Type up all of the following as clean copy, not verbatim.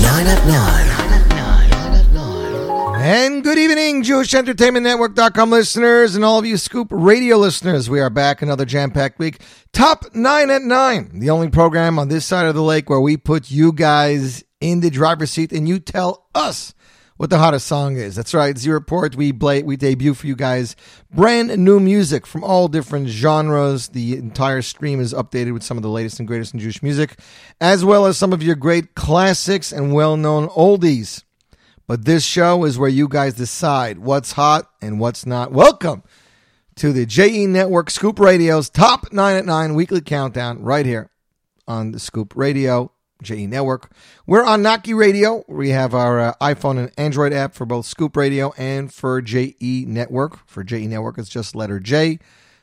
9@9. And good evening, JewishEntertainmentNetwork.com listeners and all of you Scoop Radio listeners. We are back another jam-packed week. Top 9@9, the only program on this side of the lake where we put you guys in the driver's seat and you tell us what the hottest song is. That's right, Z-Report, we debut for you guys brand new music from all different genres. The entire stream is updated with some of the latest and greatest in Jewish music, as well as some of your great classics and well-known oldies. But this show is where you guys decide what's hot and what's not. Welcome to the JE Network Scoop Radio's Top 9@9 Weekly Countdown right here on the Scoop Radio. JE Network. We're on Naki Radio. We have our iPhone and Android app for both Scoop Radio and for JE Network. For JE Network, it's just letter J,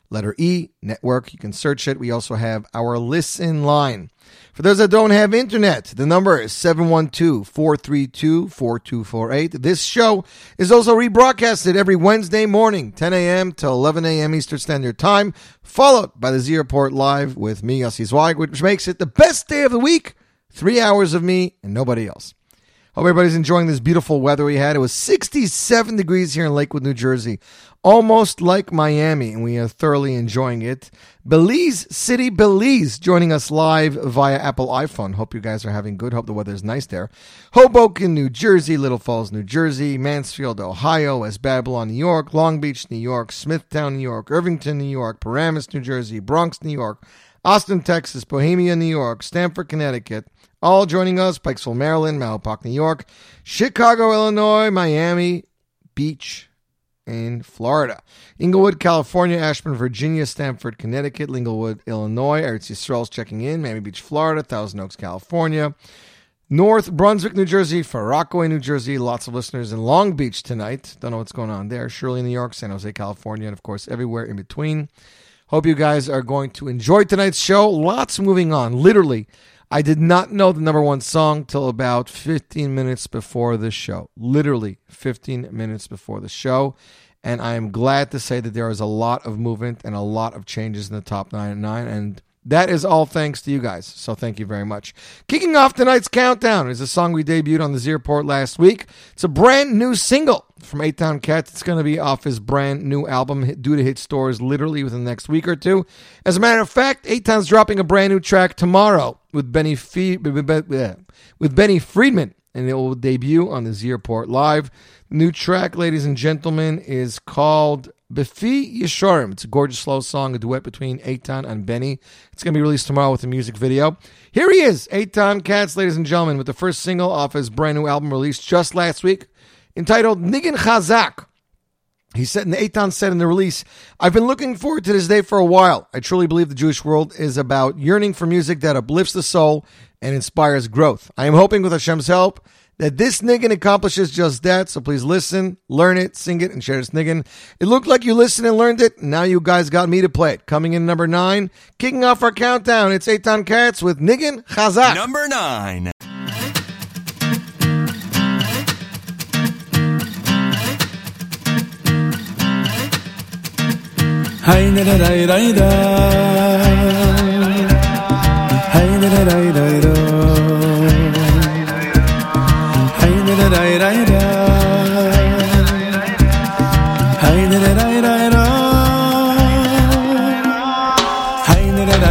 letter E, Network. You can search it. We also have our listen line. For those that don't have internet, the number is 712-432-4248. This show is also rebroadcasted every Wednesday morning, 10 a.m. to 11 a.m. Eastern Standard Time, followed by the Z-Report Live with me, Yossi Zweig, which makes it the best day of the week. 3 hours of me and nobody else. Hope everybody's enjoying this beautiful weather we had. It was 67 degrees here in Lakewood, New Jersey, almost like Miami, and we are thoroughly enjoying it. Belize City, Belize, joining us live via Apple iPhone. Hope you guys are having good. Hope the weather's nice there. Hoboken, New Jersey, Little Falls, New Jersey, Mansfield, Ohio, West Babylon, New York, Long Beach, New York, Smithtown, New York, Irvington, New York, Paramus, New Jersey, Bronx, New York, Austin, Texas, Bohemia, New York, Stamford, Connecticut, all joining us, Pikesville, Maryland, Mahopac, New York, Chicago, Illinois, Miami Beach, and Florida. Inglewood, California, Ashburn, Virginia, Stamford, Connecticut, Inglewood, Illinois, Eretz Yisrael's checking in, Miami Beach, Florida, Thousand Oaks, California, North Brunswick, New Jersey, Far Rockaway, New Jersey, lots of listeners in Long Beach tonight. Don't know what's going on there. Shirley, New York, San Jose, California, and of course everywhere in between. Hope you guys are going to enjoy tonight's show. Lots moving on. Literally, I did not know the number one song till about 15 minutes before the show. Literally 15 minutes before the show. And I am glad to say that there is a lot of movement and a lot of changes in the top 9@9. And that is all thanks to you guys. So thank you very much. Kicking off tonight's countdown is a song we debuted on the Z-Report last week. It's a brand new single from Eitan Katz. It's going to be off his brand new album due to hit stores literally within the next week or two. As a matter of fact, Eitan's dropping a brand new track tomorrow with Benny Friedman, and it will debut on the Z-Report Live. The new track, ladies and gentlemen, is called Befi Yeshorim. It's a gorgeous slow song, a duet between Eitan and Benny. It's going to be released tomorrow with a music video. Here he is, Eitan Katz, ladies and gentlemen, with the first single off his brand new album released just last week, entitled Niggun Chazak. Eitan said in the release, "I've been looking forward to this day for a while. I truly believe the Jewish world is about yearning for music that uplifts the soul and inspires growth. I am hoping with Hashem's help that this niggun accomplishes just that. So please listen, learn it, sing it, and share this niggun. It looked like you listened and learned it. Now you guys got me to play it." Coming in number 9, kicking off our countdown, it's Eitan Katz with Niggun Chazak. Number 9. Hayda da da da da. Hayda da da da da. Hayda da da da da. Hayda da da da da. Hayda da da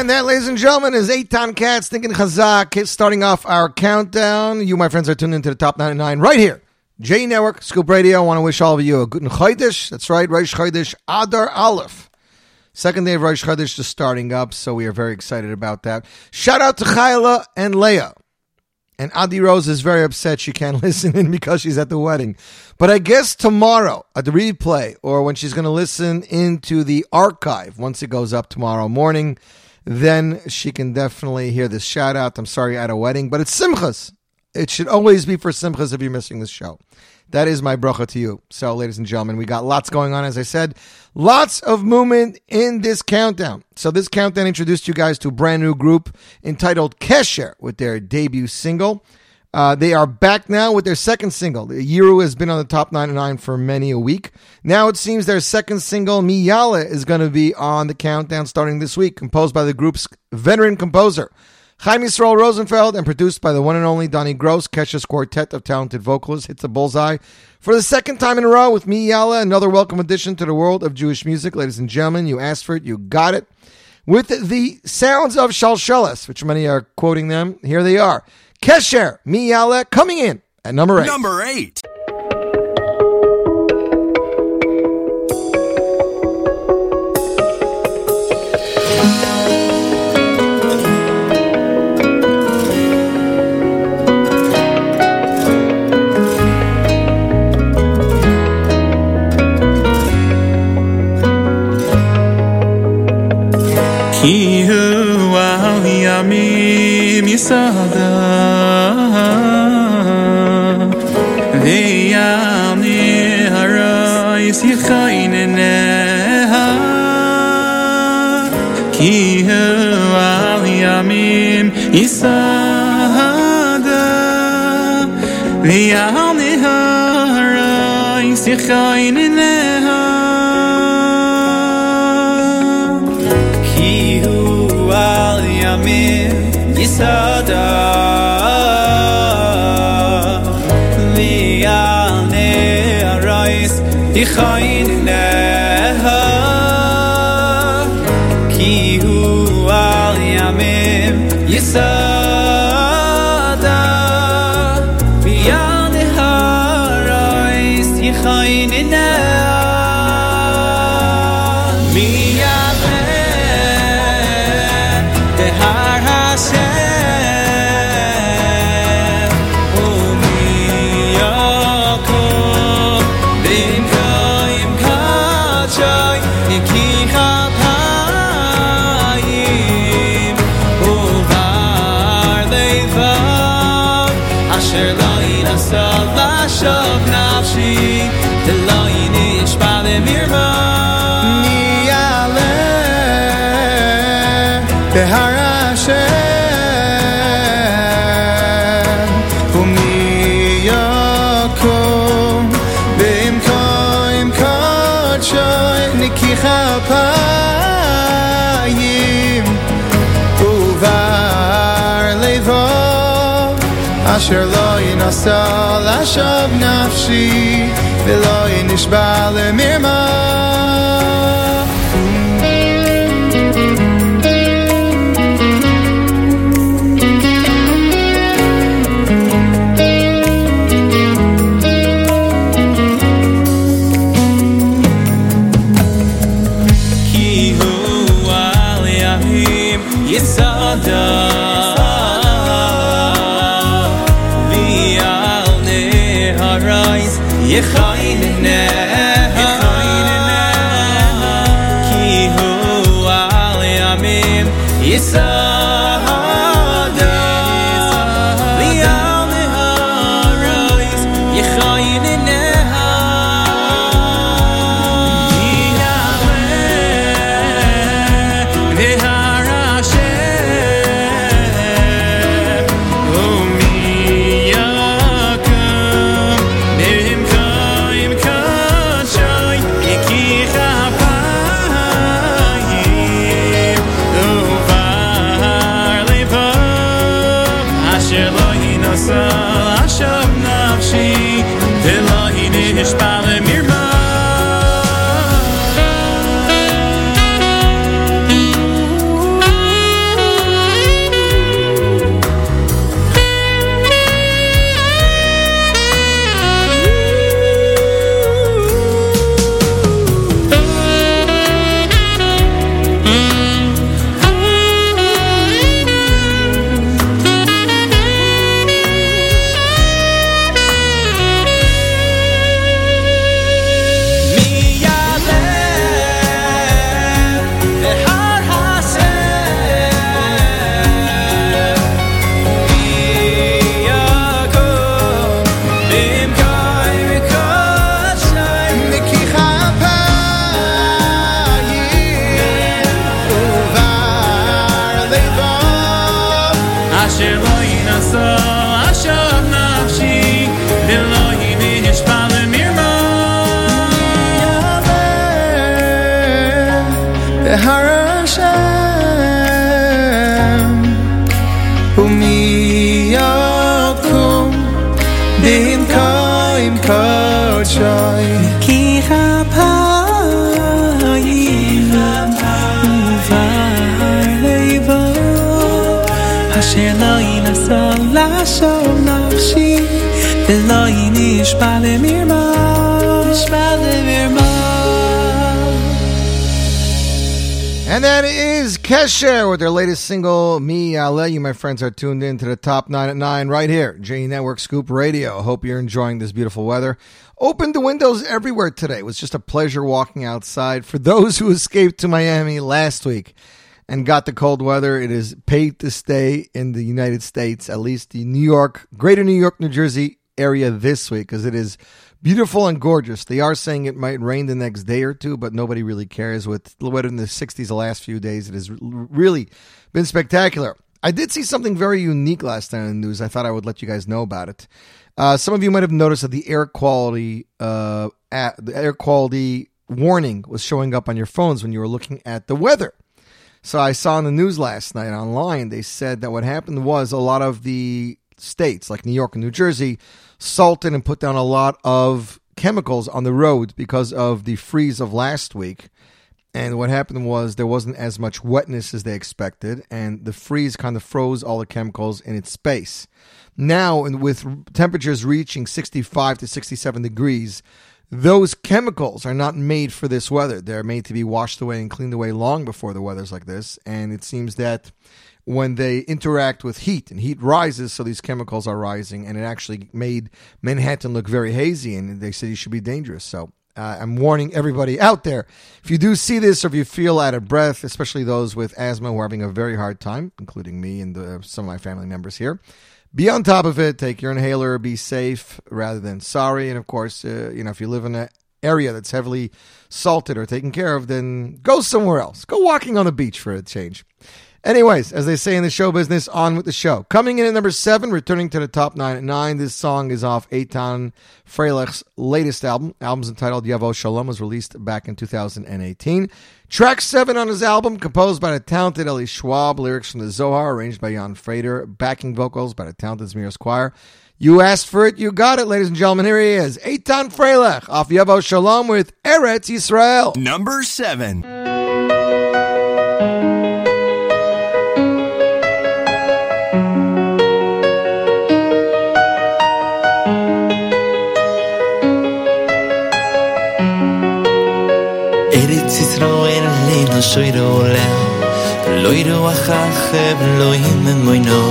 And that, ladies and gentlemen, is Eitan Katz, Niggun Chazak, starting off our countdown. You, my friends, are tuned into the Top 9@9 right here. JE Network, Scoop Radio. I want to wish all of you a Guten Chodesh. That's right, Rosh Chodesh Adar Aleph. Second day of Rosh Chodesh is starting up, so we are very excited about that. Shout out to Chayla and Leah. And Adi Rose is very upset she can't listen in because she's at the wedding. But I guess tomorrow at the replay, or when she's going to listen into the archive, once it goes up tomorrow morning, then she can definitely hear this shout out. I'm sorry, at a wedding, but it's Simchas. It should always be for Simchas if you're missing this show. That is my bracha to you. So, ladies and gentlemen, we got lots going on, as I said. Lots of movement in this countdown. So this countdown introduced you guys to a brand new group entitled Kesher with their debut single. They are back now with their second single. Yiru has been on the Top 9@9 for many a week. Now it seems their second single, Mi Yala, is going to be on the countdown starting this week, composed by the group's veteran composer, Chaim Srol Rosenfeld, and produced by the one and only Donnie Gross. Kesher's quartet of talented vocalists hits the bullseye for the second time in a row with Mi Yala, another welcome addition to the world of Jewish music. Ladies and gentlemen, you asked for it, you got it. With the sounds of Shalsheles, which many are quoting them, here they are. Kesher, Mi Yala, coming in at number 8. Number 8. Ki hu al yamim yisada ve'yam niharois yichaineneha. Ki hu al yamim yisada ve'yam niharois yichaineneha. Sada li al ne rais ikhaineha ki hu al yamim yisada bi al ne rais ikhaineha. אשר לא ינסה לשוב נפשי ולא ינשבע למרמה. And that is Kesher with their latest single, Mi Yala. You, my friends, are tuned in to the Top 9 at 9 right here, JE Network Scoop Radio. Hope you're enjoying this beautiful weather. Opened the windows everywhere today. It was just a pleasure walking outside. For those who escaped to Miami last week and got the cold weather, it is paid to stay in the United States, at least the New York, greater New York, New Jersey area this week, because it is beautiful and gorgeous. They are saying it might rain the next day or two, but nobody really cares. With the weather in the 60s the last few days, it has really been spectacular. I did see something very unique last night in the news. I thought I would let you guys know about it. Some of you might have noticed that the air quality warning was showing up on your phones when you were looking at the weather. So I saw in the news last night online, they said that what happened was a lot of the states like New York and New Jersey salted and put down a lot of chemicals on the roads because of the freeze of last week. And what happened was there wasn't as much wetness as they expected, and the freeze kind of froze all the chemicals in its space. Now, and with temperatures reaching 65 to 67 degrees, those chemicals are not made for this weather. They're made to be washed away and cleaned away long before the weather's like this. And it seems that when they interact with heat, and heat rises, so these chemicals are rising, and it actually made Manhattan look very hazy, and they said you should be dangerous. So I'm warning everybody out there, if you do see this or if you feel out of breath, especially those with asthma who are having a very hard time, including me and some of my family members here, be on top of it, take your inhaler, be safe rather than sorry. And of course, if you live in an area that's heavily salted or taken care of, then go somewhere else. Go walking on the beach for a change. Anyways, as they say in the show business, on with the show. Coming in at number 7, returning to the Top 9 at 9, this song is off Eitan Freilach's latest album. Album's entitled Yavo Shalom, was released back in 2018. Track 7 on his album, composed by the talented Eli Schwab, lyrics from the Zohar, arranged by Yan Freider, backing vocals by the talented Zemiros Choir. You asked for it, you got it, ladies and gentlemen. Here he is, Eitan Freilach, off Yavo Shalom with Eretz Yisrael. Number 7. Israel leino shoyro olam loiro achach elohim moino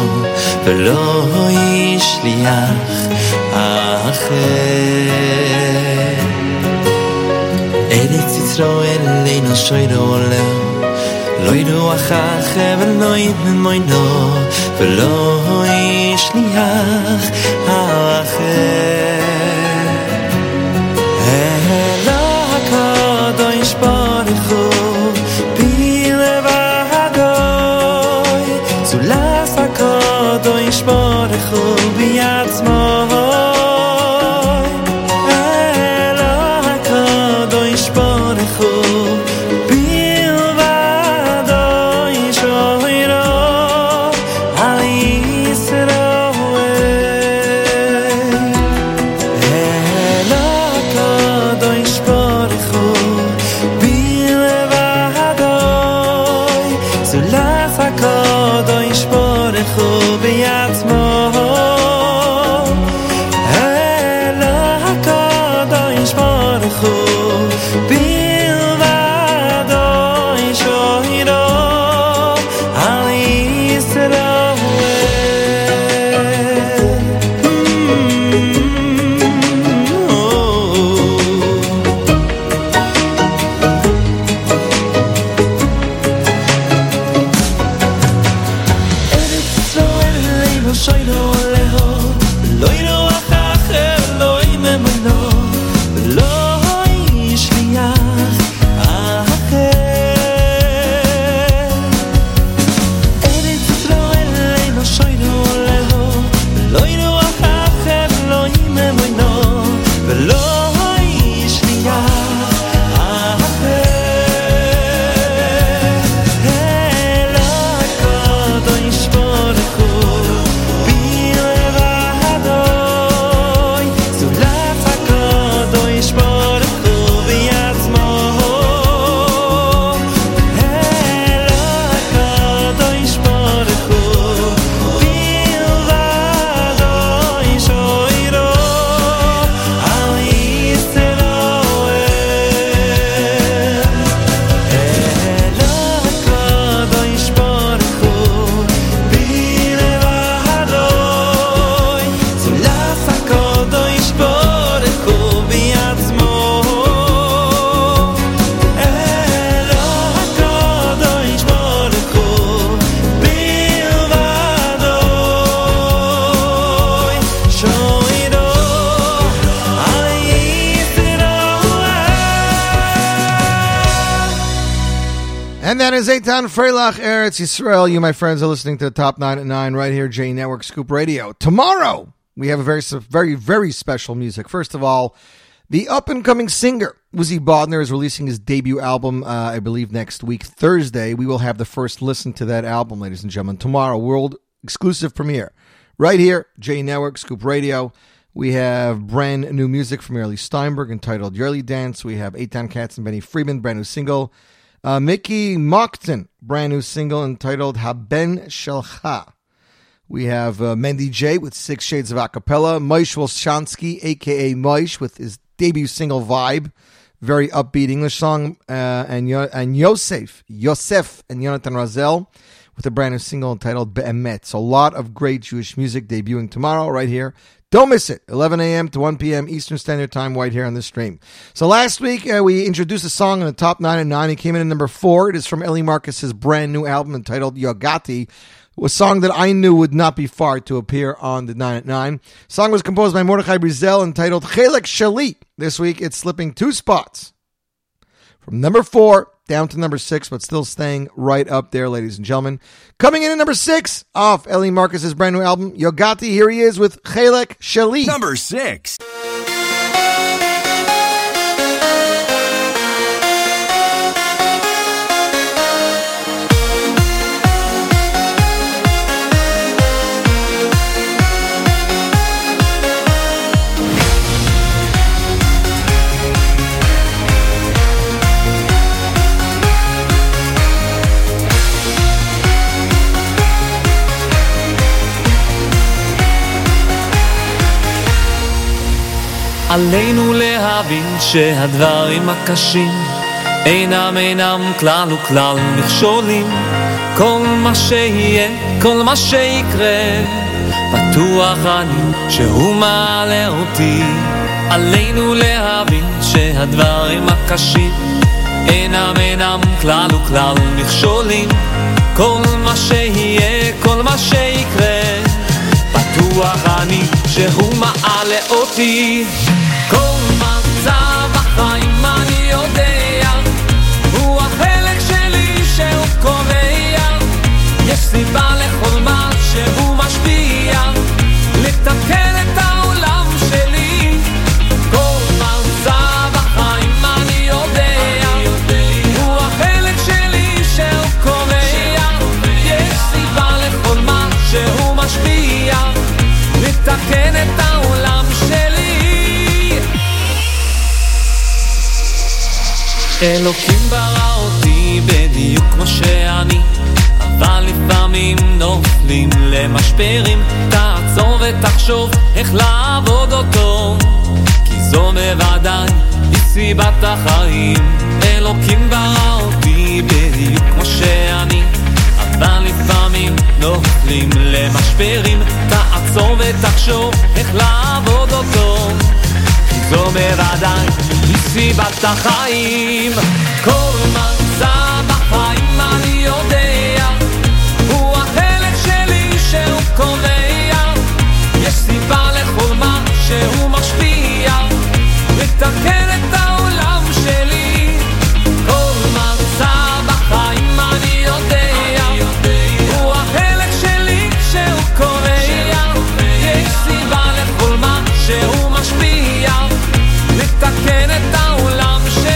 velo yishliach acher Eretz Israel leino shoyro olam loiro achach elohim moino velo yishliach acher Kadosh Baruch Hu Bilevadoy Zulas HaKadosh Baruch Hu Biatzmoy Elah HaKadosh Baruch Hu Bilevadoy Shoyro Al Yisroel And that is Eitan Freilach, Eretz Yisrael. You, my friends, are listening to Top 9 at 9 right here, JE Network Scoop Radio. Tomorrow, we have a very, very special music. First of all, the up-and-coming singer, Uzi Bodner, is releasing his debut album, I believe, next week, Thursday. We will have the first listen to that album, ladies and gentlemen, tomorrow. World exclusive premiere. Right here, JE Network Scoop Radio. We have brand new music from Eli Steinberg entitled Yearly Dance. We have Eitan Katz and Benny Friedman, brand new single. Mickey Mokton, brand new single entitled Haben Shelcha. We have Mendy J with 6 Shades of Acapella. Moish Walshansky, a.k.a. Moish, with his debut single Vibe. Very upbeat English song. And Yosef and Yonatan Razel with a brand new single entitled Be'emet. So a lot of great Jewish music debuting tomorrow right here. Don't miss it, 11 a.m. to 1 p.m. Eastern Standard Time right here on this stream. So last week, we introduced a song in the Top 9 at 9. It came in at number 4. It is from Ellie Marcus's brand new album entitled Yogati, a song that I knew would not be far to appear on the 9 at 9. The song was composed by Mordechai Brizel entitled Helek Sheli. This week, it's slipping 2 spots from number 4 down to number 6, but still staying right up there, ladies and gentlemen. Coming in at number 6 off Eli Marcus's brand new album, Yogati. Here he is with Helek Sheli. Number 6. עלינו להבין שהדברים הקשים אינם כלל וכלל מכשולים כל מה שיהיה, כל מה שיקרה בטוח אני שהוא מעלה אותי עלינו להבין שהדברים הקשים אינם כלל וכלל מכשולים כל מה שיהיה, כל מה שיקרה בטוח אני שהוא מעלה אותי כל מצב החיים אני יודע הוא החלק שלי שהוא קובע יש סיבה לכל מה שהוא משפיע לתקן את העולם שלי כל מצב החיים אני יודע הוא החלק שלי שהוא קובע יש סיבה לכל מה שהוא משפיע לתקן את העולם שלי אלוקים ברא אותי בדיוק כמו שאני אבל לפעמים נופלים למשברים תעצור ותחשוב איך לעבוד אותו כי זו בוודאי מסיבת החיים אלוקים ברא אותי בדיוק כמו שאני אבל לפעמים נופלים למשברים תעצור ותחשוב איך לעבוד אותו כי זו בוודאי מסיבת החיים כל מצב בחיים אני יודע הוא החלק שלי שהוא קובע יש סיבה לכל מה שהוא משפיע לתקן את העולם שלי כל מצב בחיים אני יודע הוא החלק שלי שהוא קובע יש סיבה לכל מה שהוא משפיע לתקן את העולם שלי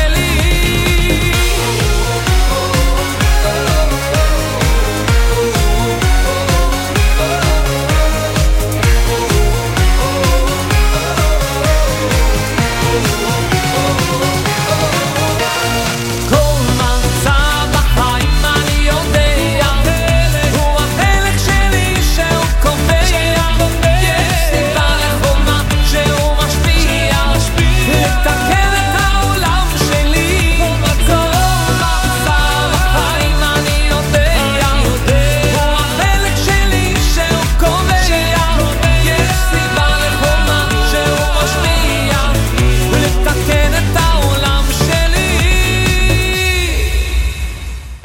כל מצב בחיים אני יודע הוא החלק שלי שהוא קובע יש סיבה לכל מה שהוא משפיע לתקן את העולם שלי כל מצב בחיים אני יודע הוא החלק שלי שהוא קובע יש סיבה לכל מה שהוא משפיע לתקן את העולם שלי.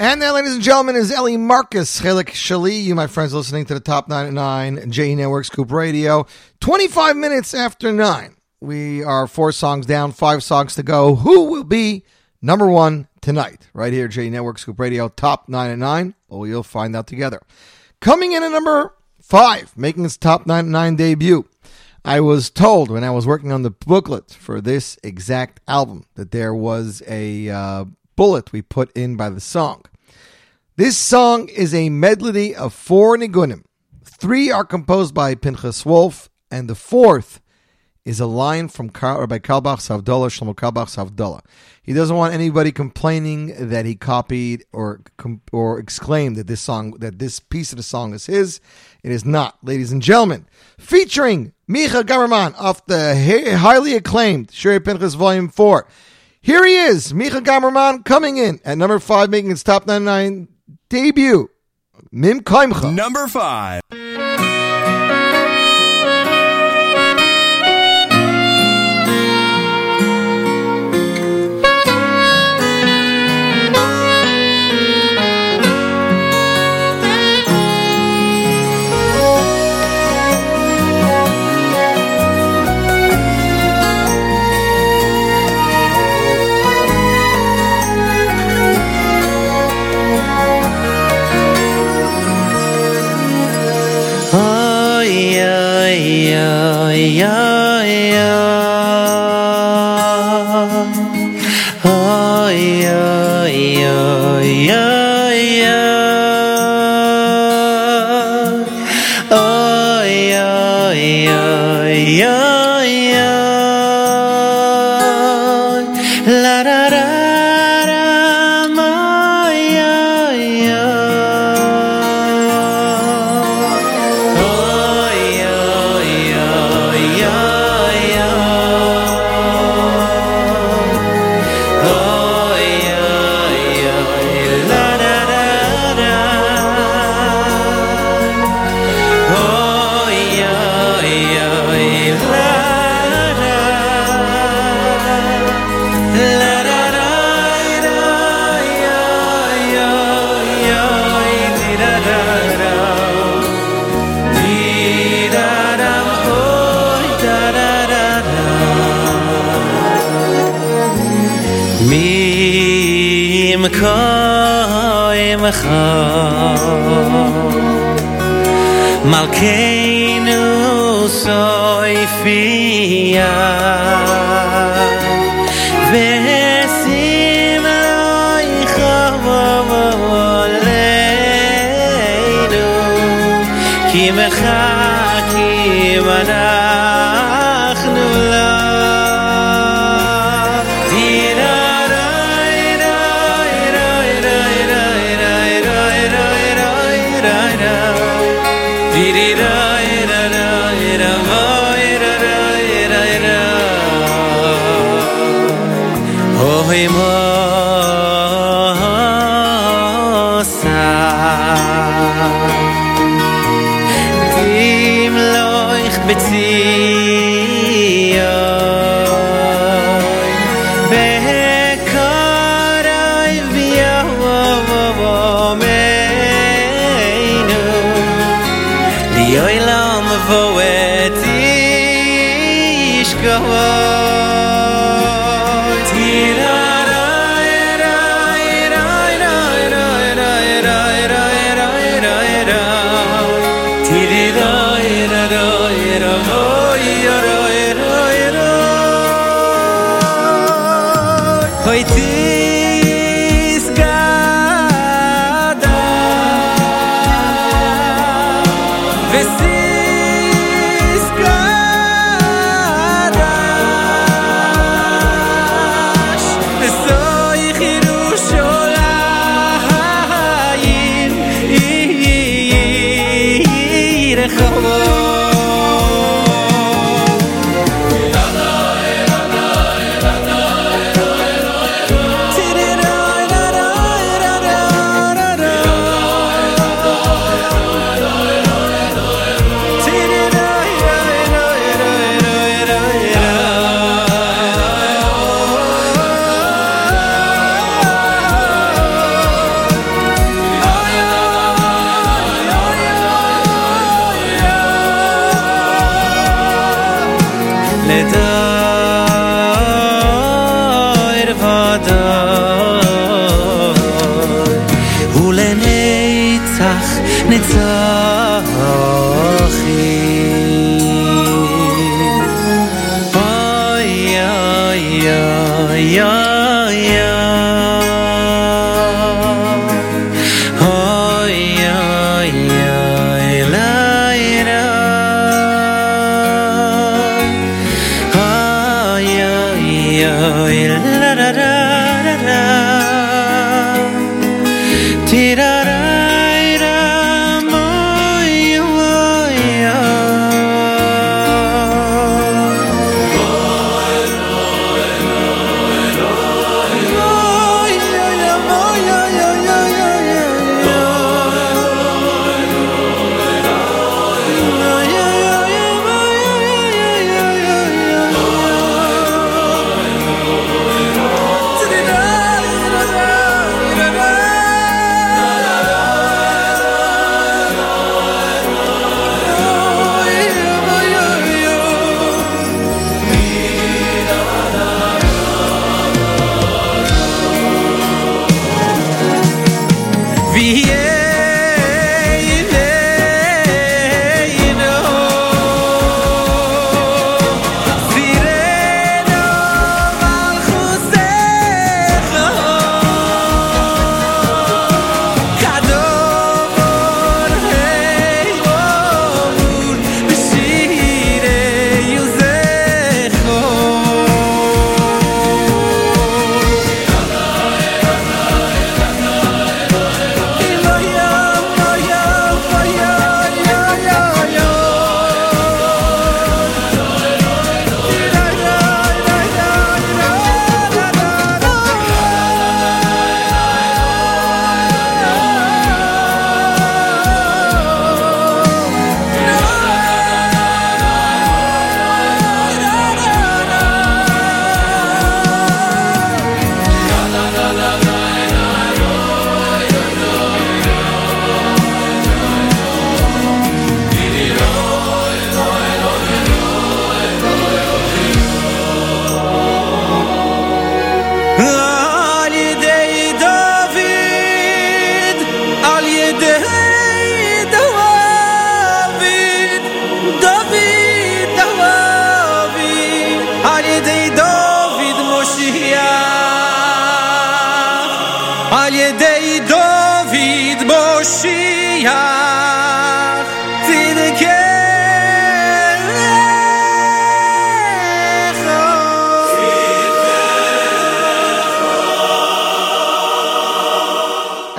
And there, ladies and gentlemen, is Eli Marcus, Helek Sheli. You, my friends, listening to the Top 9 at 9 JE Network Scoop Radio. 25 minutes after 9. We are 4 songs down, 5 songs to go. Who will be Number one tonight, right here, JE Network Scoop Radio, Top 9@9. Oh, you'll find out together. Coming in at number 5, making its Top 9@9 debut. I was told when I was working on the booklet for this exact album that there was a bullet we put in by the song. This song is a medley of 4 nigunim. 3 are composed by Pinchas Wolf, and the 4th is a line from Rabbi Kalbach Savdallah, Shlomo Kalbach Savdallah. He doesn't want anybody complaining that he copied or exclaimed that this piece of the song is his. It is not, ladies and gentlemen. Featuring Micha Gamerman off the highly acclaimed Shirei Pinchas Volume 4. Here he is, Micha Gamerman, coming in at number 5, making his Top 9@9 debut. Mim Kaimcha. Number 5. Malkeinu soifia vesim loichavoleinu ki mechakim anachnu la. This is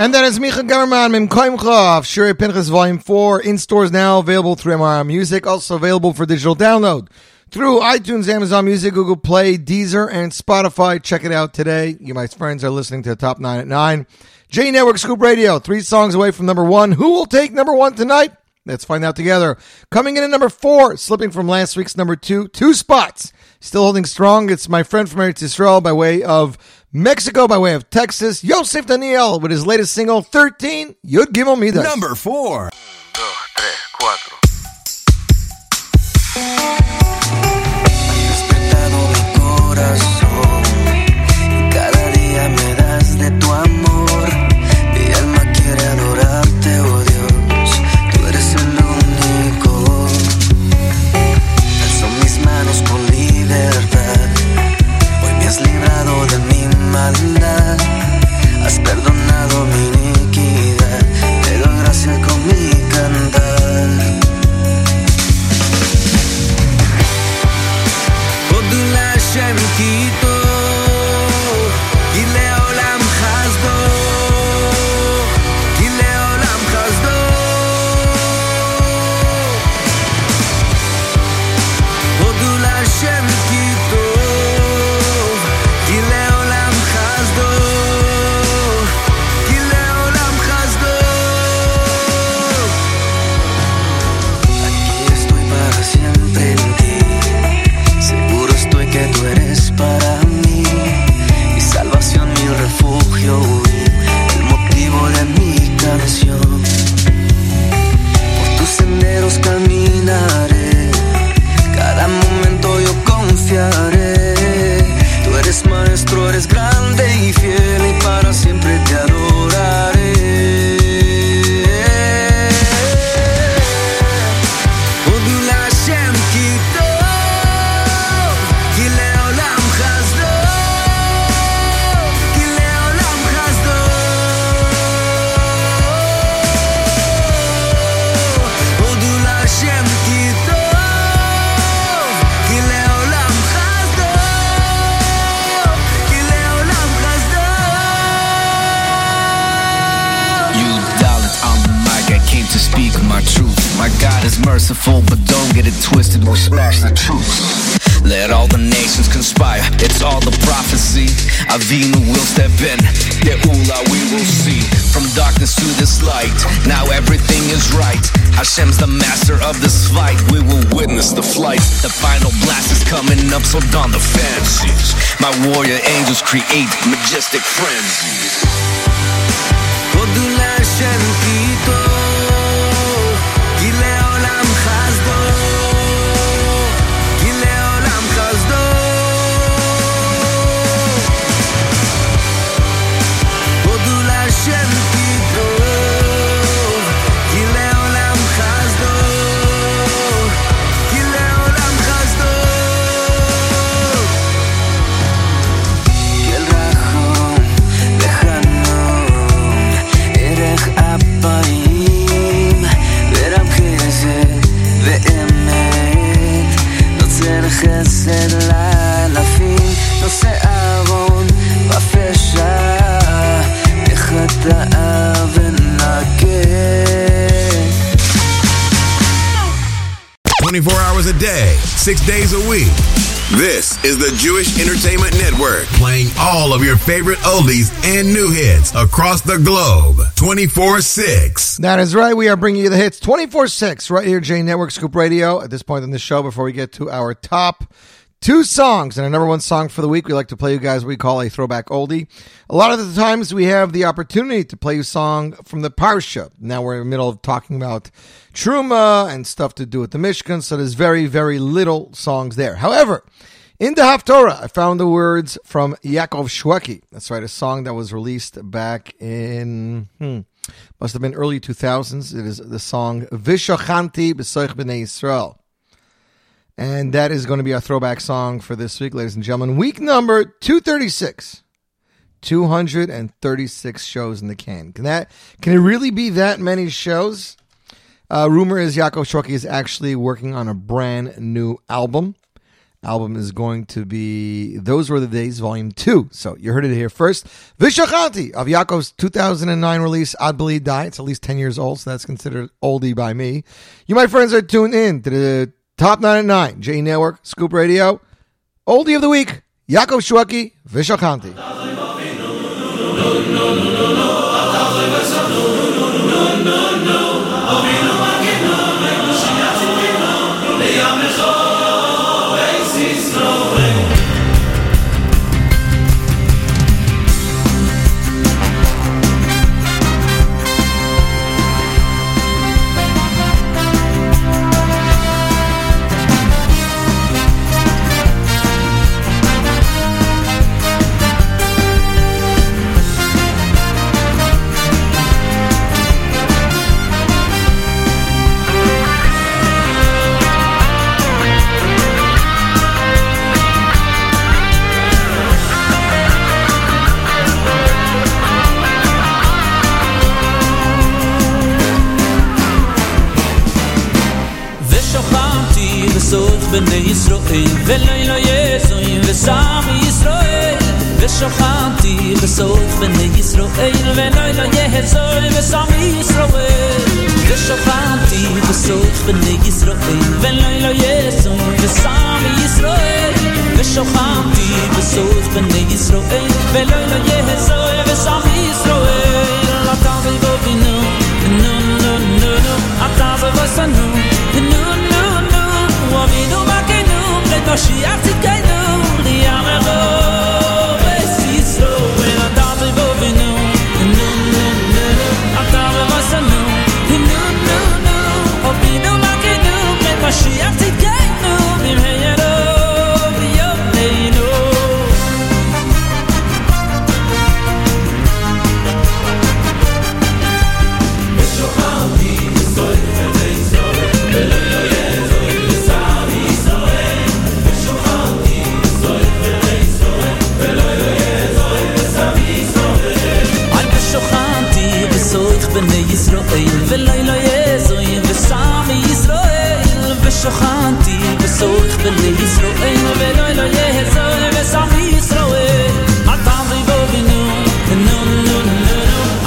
And that is Micha Gamerman, Mem Koimcha, Shirei Pinchas Volume 4, in stores now, available through MRM Music, also available for digital download through iTunes, Amazon Music, Google Play, Deezer, and Spotify. Check it out today. You, my friends, are listening to Top 9 at 9. JE Network Scoop Radio, 3 songs away from number 1. Who will take number 1 tonight? Let's find out together. Coming in at number 4, slipping from last week's number 2, 2 spots. Still holding strong, it's my friend from Eretz Yisrael by way of Mexico, by way of Texas, Yosef Daniel with his latest single, 13, Yud Gimel Midas. Number 4. 1, 2, 3, 4. Has perdonado mi iniquidad, te doy gracias con mi cantar. Odul Hashem Kito, Gile Olam Chazdo, Odul Hashem Kito. Para mí, mi salvación, mi refugio, el motivo de mi canción. Por tus senderos caminaré, cada momento yo confiaré. Tú eres maestro, eres grande y fiel, y para siempre te adoraré. My God is merciful, but don't get it twisted, we'll smash the truth. Let all the nations conspire, it's all the prophecy. Avinu will step in, Geula we will see. From darkness to this light, now everything is right. Hashem's the master of this fight, we will witness the flight. The final blast is coming up, so don the fancies. My warrior angels create majestic frenzies. Odula Hashem Kito. Odul Hashem Kito. 24 hours a day, 6 days a week. This is the Jewish Entertainment Network, playing all of your favorite oldies and new hits across the globe, 24/6. That is right. We are bringing you the hits 24/6 right here, JE Network Scoop Radio. At this point in the show, before we get to our top two songs and our number one song for the week, we like to play you guys what we call a throwback oldie. A lot of the times we have the opportunity to play you a song from the Parsha. Now we're in the middle of talking about Truma and stuff to do with the Mishkan, so there's very, very little songs there. However, in the Haftorah, I found the words from Yaakov Shwekey. That's right, a song that was released back in, must have been early 2000s. It is the song Vishachanti B'Soich B'nei Yisrael. And that is going to be our throwback song for this week, ladies and gentlemen. Week number 236. 236 shows in the can. Can it really be that many shows? Rumor is Yaakov Shwekey is actually working on a brand new album. Album is going to be Those Were the Days, Volume 2. So you heard it here first. Vishachanti of Yaakov's 2009 release, Ad B'li Dai. It's at least 10 years old, so that's considered oldie by me. You, my friends, are tuned in to the Top 9@9, JE Network, Scoop Radio. Oldie of the week, Yaakov Shwekey, Vishachanti. בני ישראל ולילה יזוי וסם ישראל ושוכנתי בסוף בני ישראל ולילה יזוי וסם ישראל ושוכנתי בסוף בני ישראל ולילה יזוי וסם ישראל ושוכנתי בסוף בני ישראל ולילה יזוי וסם ישראל אתה ובבינו נו נו נו נו אתה ובסנו נו נו Ovidu bakenu, let Mashiach tzidkenu, liyamecho besisro. When atav bovinu, nu nu nu, atav basanu, nu nu nu. Ovidu bakenu, let Mashiach tzidkenu, bimheyero biyomenu. B'shochati b'soif b'nei Yisrael. בני ישראל ולילה יזוי וסמי ישראל ושוכנתי בסוף בני ישראל ולילה יזוי וסמי ישראל אתה ובבינו נו נו נו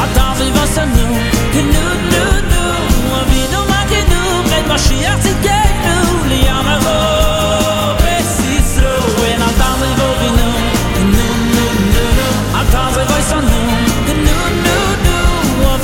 אתה ובסנו נו נו נו אבינו מלכנו בית משיח צדקנו לים הרוב בסיסרו ואין אתה ובבינו נו נו נו אתה ובסנו We'll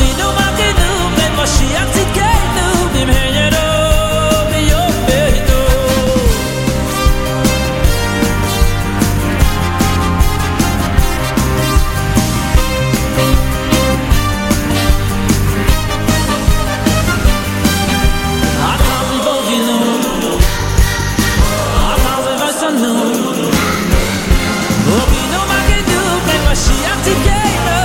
be no matter what, we'll be together.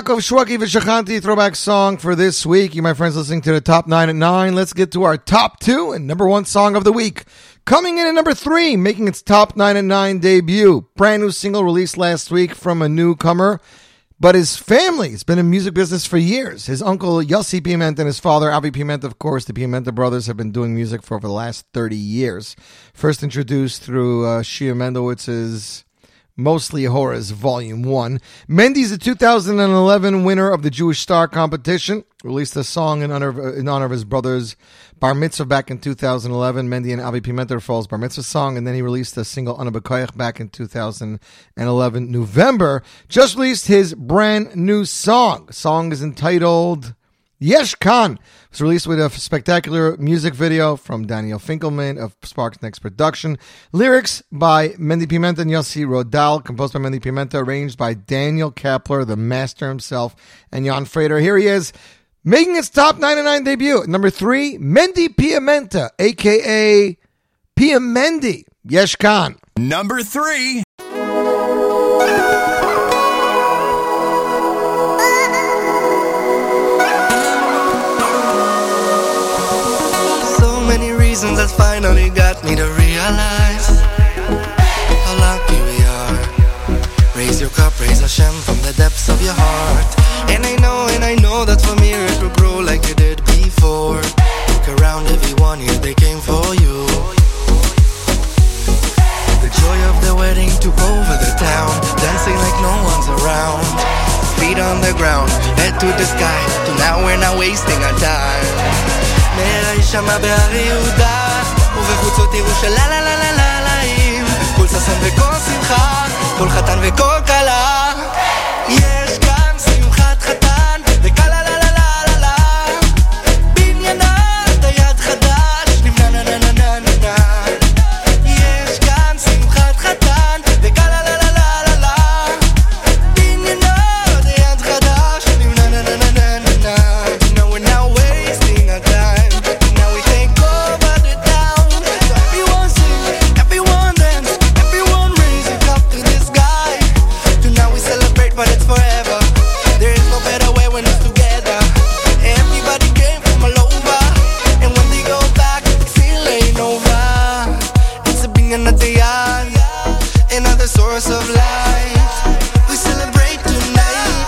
Yaakov Shwekey V'Shachanti throwback song for this week. You, my friends, listening to the Top 9 at 9. Let's get to our top 2 and number 1 song of the week. Coming in at number 3, making its Top 9 at 9 debut. Brand new single released last week from a newcomer. But his family has been in music business for years. His uncle Yossi Pimenta and his father Avi Pimenta, of course, the Pimenta brothers have been doing music for over the last 30 years. First introduced through Shia Mendelowitz's Mostly Horrors Volume 1. Mendy's the 2011 winner of the Jewish Star competition. Released a song in honor of his brother's bar mitzvah back in 2011. Mendy and Avi Pimenta Falls bar mitzvah song. And then he released a single, Ana B'Koyach, back in 2011, November. Just released his brand new song. The song is entitled Yosh Khan. It was released with a spectacular music video from Daniel Finkelman of Sparks Next Production. Lyrics by Mendy Pimenta and Yossi Rodal, composed by Mendy Pimenta, arranged by Daniel Kapler, the master himself, and Yan Freider. Here he is, making its Top 9 at 9 debut. Number 3, Mendy Pimenta, a.k.a. Piamendi, Yosh Khan. Number 3. That finally got me to realize how lucky we are. Raise your cup, raise Hashem from the depths of your heart. And I know that from here it will grow like it did before. Look around everyone here, they came for you. The joy of the wedding took over the town, dancing like no one's around. Feet on the ground, head to the sky, till now we're not wasting our time. נראה שמה בהר יהודה ובחוצות ירושלים, לה לה לה לה לאים, כל ששון וכל שמחה, כל חתן וכל כלה. יש כאן שמחת חתן וקל לה לה לה לה לה, בניינה דיד חדש נבנה נה נה נה נה נה. יש כאן שמחת חתן וקל לה לה לה לה לה, בניינה דיד חדש נבנה נה נה נה נה נה. Now we're not wasting our time. Of life, we celebrate tonight.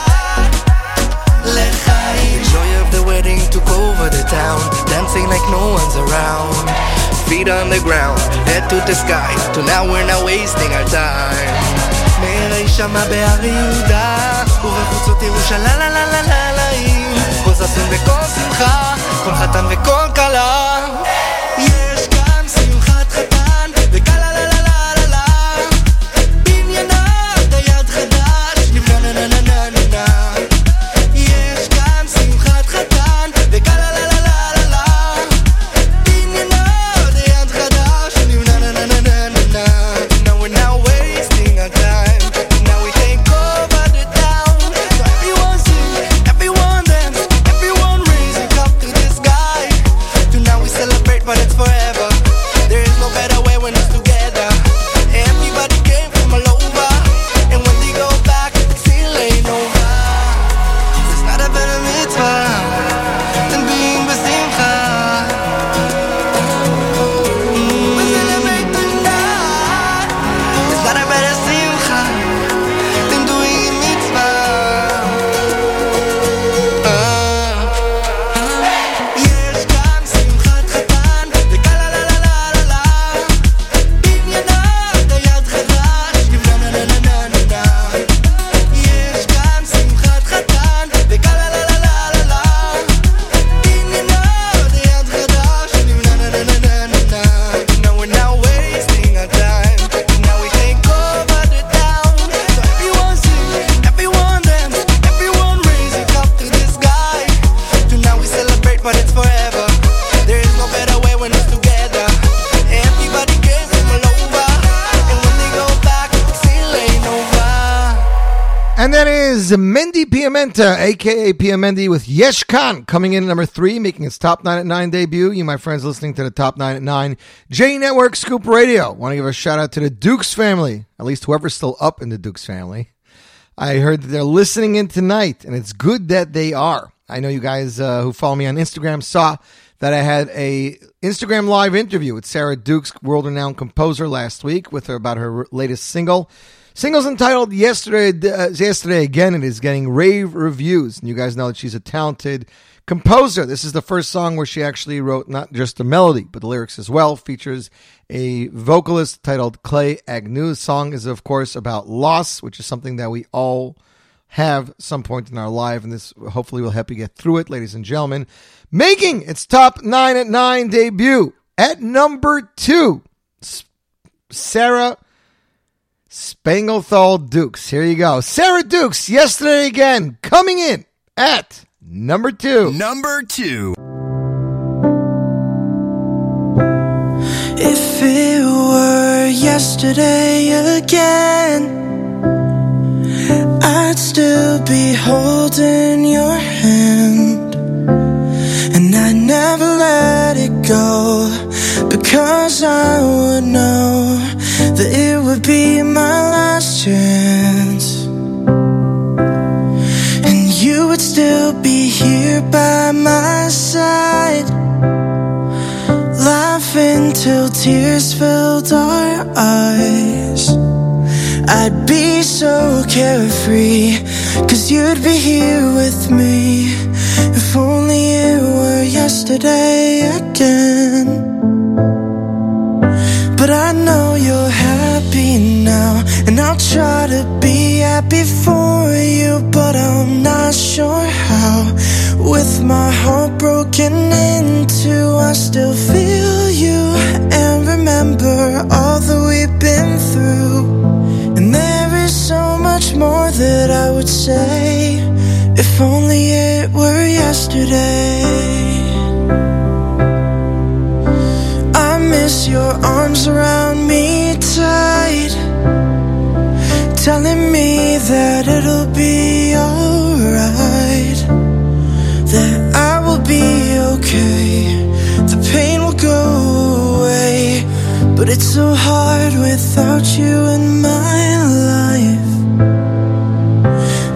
The joy of the wedding took over the town, dancing like no one's around. Feet on the ground, head to the sky, till now we're not wasting our time. Me'er yishama be'ar Yehuda u'b'chutzot Yerushalayim, la la la la la'im, kol zazon v'kol simcha, kol chatan v'kol kala. Yes. Mendy Pimenta, a.k.a. Piamendi, with Yosh Khan, coming in at number 3, making its Top 9 at 9 debut. You, my friends, listening to the Top 9 at 9. JE Network, Scoop Radio. Want to give a shout-out to the Dukes family, at least whoever's still up in the Dukes family. I heard that they're listening in tonight, and it's good that they are. I know you guys who follow me on Instagram saw that I had a Instagram live interview with Sarah Dukes, world-renowned composer, last week with her about her latest single. Single's entitled Yesterday Again, and is getting rave reviews. And you guys know that she's a talented composer. This is the first song where she actually wrote not just the melody, but the lyrics as well. Features a vocalist titled Clay Agnew. The song is, of course, about loss, which is something that we all have some point in our life, and this hopefully will help you get through it, ladies and gentlemen. Making its Top 9@9 debut at number 2, Sarah Spanglethal Dukes. Here you go. Sarah Dukes, Yesterday Again, coming in at number 2. If it were yesterday again, I'd still be holding your hand, and I'd never let it go, because I would know that it would be my last chance, and you would still be here by my side, laughing till tears filled our eyes. I'd be so carefree, 'cause you'd be here with me. If only it were yesterday again. But I know you're happy now, and I'll try to be happy for you, but I'm not sure how. With my heart broken in two, I still feel you and remember all that we've been through. There is so much more that I would say, if only it were yesterday. I miss your arms around me tight, telling me that it'll be alright, that I will be okay, the pain will go away. But it's so hard without you in my life.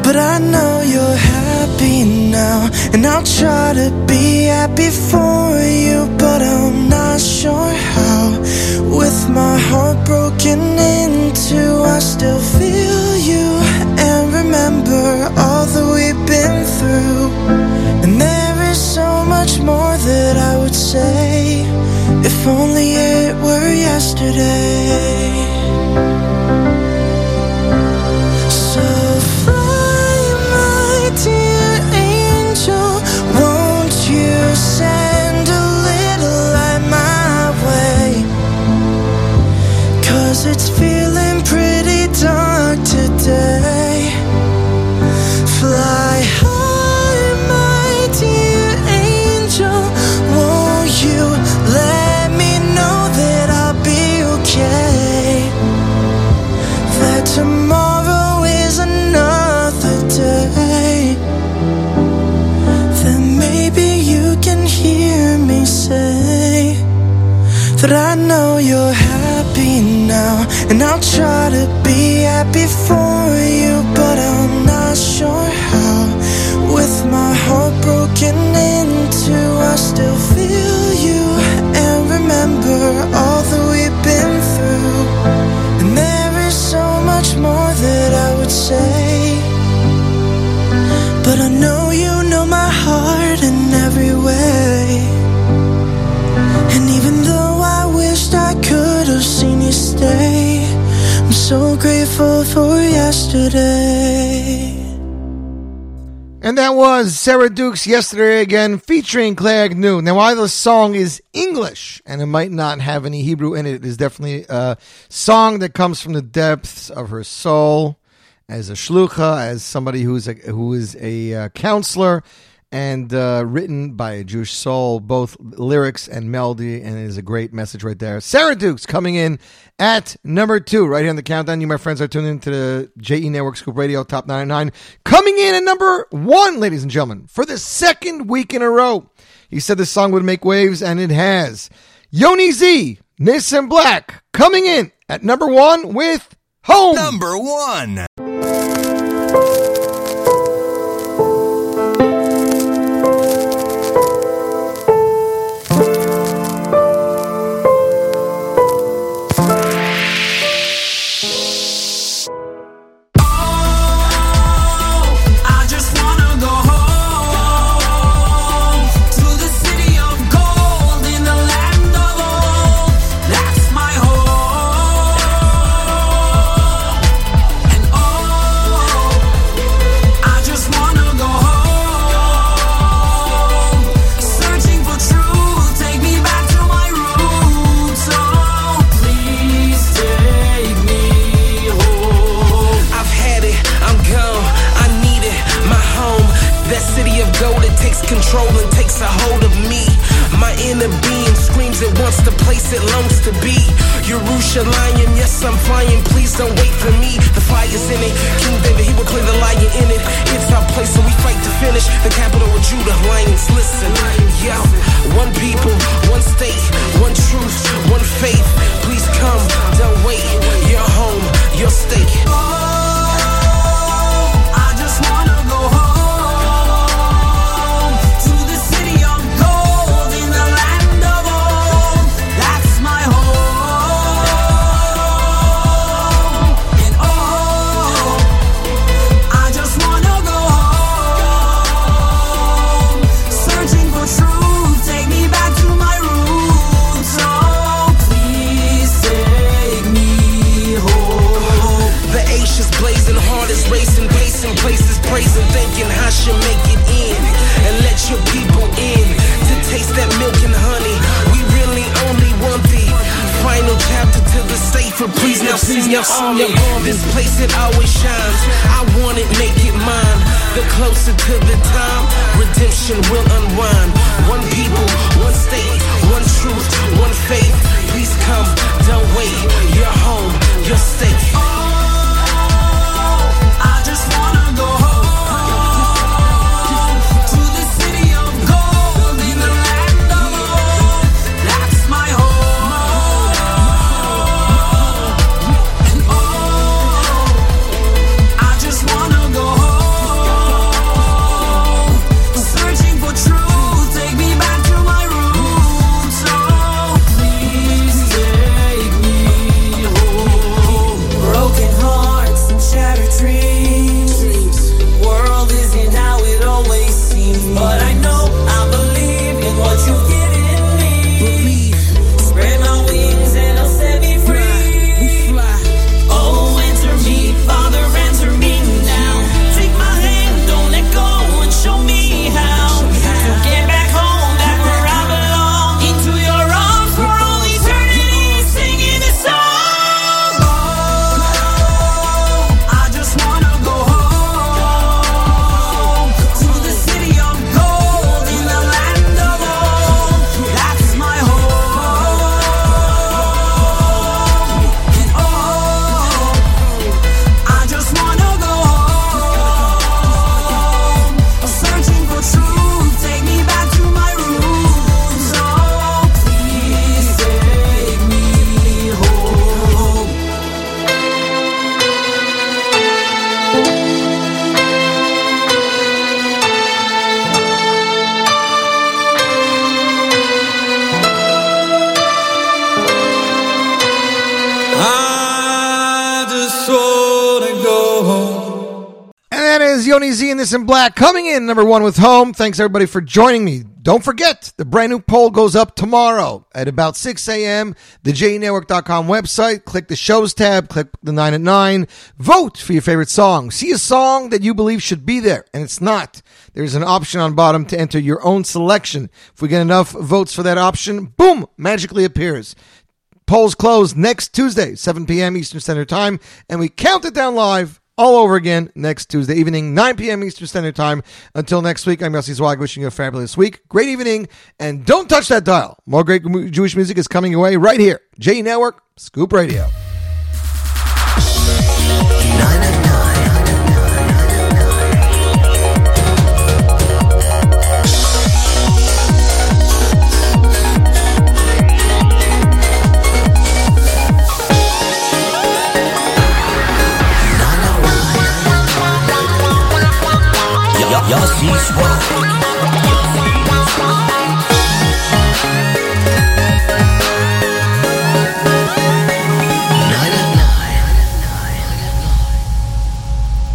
But I know you're happy now, and I'll try to be happy for you, but I'm not sure how. With my heart broken in two, I still feel you and remember all that we've been through. And there is so much more that I would say, if only it were yesterday. And I'll try to be happy for you, but I'm not sure how. With my heart broken in two, I still feel you and remember all that we've been through. And there is so much more that I would say, but I know you know my heart in every way. And even though I wished I could have seen you stay, I'm so grateful for yesterday. And that was Sarah Dukes, Yesterday Again, featuring Clay Agnew. Now, while the song is English, and it might not have any Hebrew in it, it is definitely a song that comes from the depths of her soul as a shlucha, as somebody who is a counselor, and written by a Jewish soul, both lyrics and melody, and it is a great message right there. Sarah Dukes coming in at number 2, right here on the countdown. You, my friends, are tuning into the JE Network Scoop Radio Top 9@9. Coming in at number 1, ladies and gentlemen, for the second week in a row. He said this song would make waves, and it has. Yoni Z, Nissan Black, coming in at number 1 with Home. Number 1. In Black coming in number one with Home. Thanks everybody for joining me. Don't forget, the brand new poll goes up tomorrow at about 6 a.m. The JEnetwork.com website. Click the shows tab. Click the 9@9. Vote for your favorite song. See a song that you believe should be there, and it's not. There's an option on bottom to enter your own selection. If we get enough votes for that option, boom, magically appears. Polls close next Tuesday, 7 p.m. Eastern Standard Time, and we count it down live all over again next Tuesday evening, 9 p.m. Eastern Standard Time. Until next week, I'm Yossi Zwag, wishing you a fabulous week, great evening, and don't touch that dial. More great Jewish music is coming your way right here. JE Network, Scoop Radio. 9